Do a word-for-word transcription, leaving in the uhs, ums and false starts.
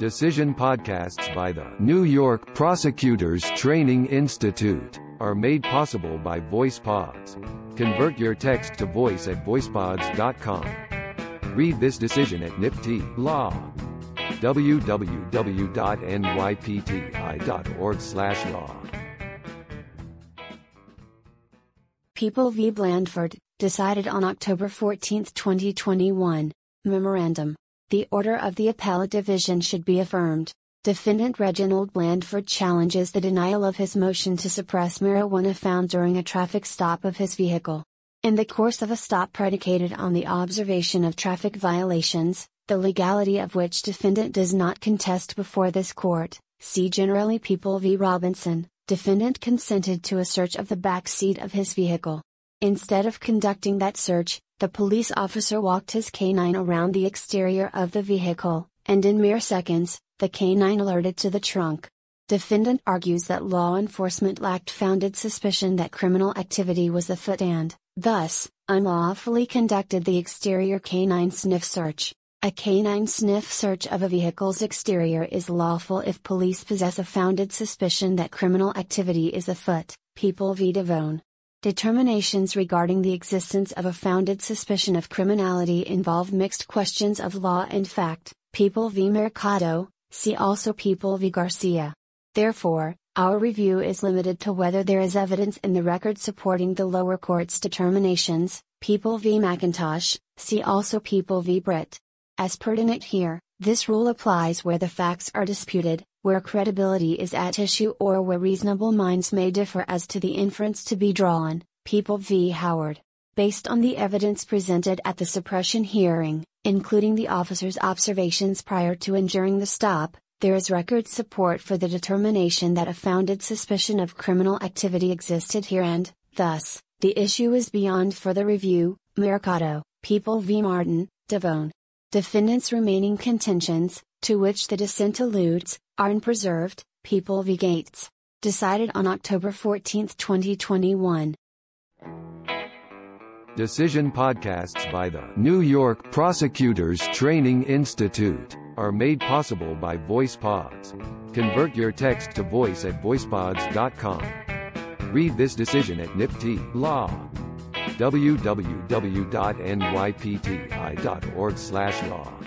decision podcasts by the New York Prosecutors Training Institute are made possible by VoicePods. Convert your text to voice at voicepods dot com. Read this decision at N Y P T I Law. w w w dot n y p t i dot org slash law. People v. Blandford, decided on October fourteenth, twenty twenty-one. Memorandum. The order of the Appellate Division should be affirmed. Defendant Reginald Blandford challenges the denial of his motion to suppress marijuana found during a traffic stop of his vehicle. In the course of a stop predicated on the observation of traffic violations, the legality of which defendant does not contest before this court, see generally People v. Robinson, defendant consented to a search of the back seat of his vehicle. Instead of conducting that search, the police officer walked his canine around the exterior of the vehicle, and in mere seconds, the canine alerted to the trunk. Defendant argues that law enforcement lacked founded suspicion that criminal activity was afoot and, thus, unlawfully conducted the exterior canine sniff search. A canine sniff search of a vehicle's exterior is lawful if police possess a founded suspicion that criminal activity is afoot, People v. Devone. Determinations regarding the existence of a founded suspicion of criminality involve mixed questions of law and fact, People v. Mercado, see also People v. Garcia. Therefore, our review is limited to whether there is evidence in the record supporting the lower court's determinations, People v. McIntosh, see also People v. Brit. As pertinent here, this rule applies where the facts are disputed, where credibility is at issue, or where reasonable minds may differ as to the inference to be drawn, People v. Howard. Based on the evidence presented at the suppression hearing, including the officer's observations prior to and during the stop, there is record support for the determination that a founded suspicion of criminal activity existed here and, thus, the issue is beyond further review, Mercado, People v. Martin, Devone. Defendants' remaining contentions, to which the dissent alludes, are unpreserved, People v. Gates. Decided on October fourteenth, twenty twenty-one. Decision podcasts by the New York Prosecutors Training Institute are made possible by VoicePods. Convert your text to voice at voicepods dot com. Read this decision at N Y P T I Law. w w w dot n y p t i dot org slash law.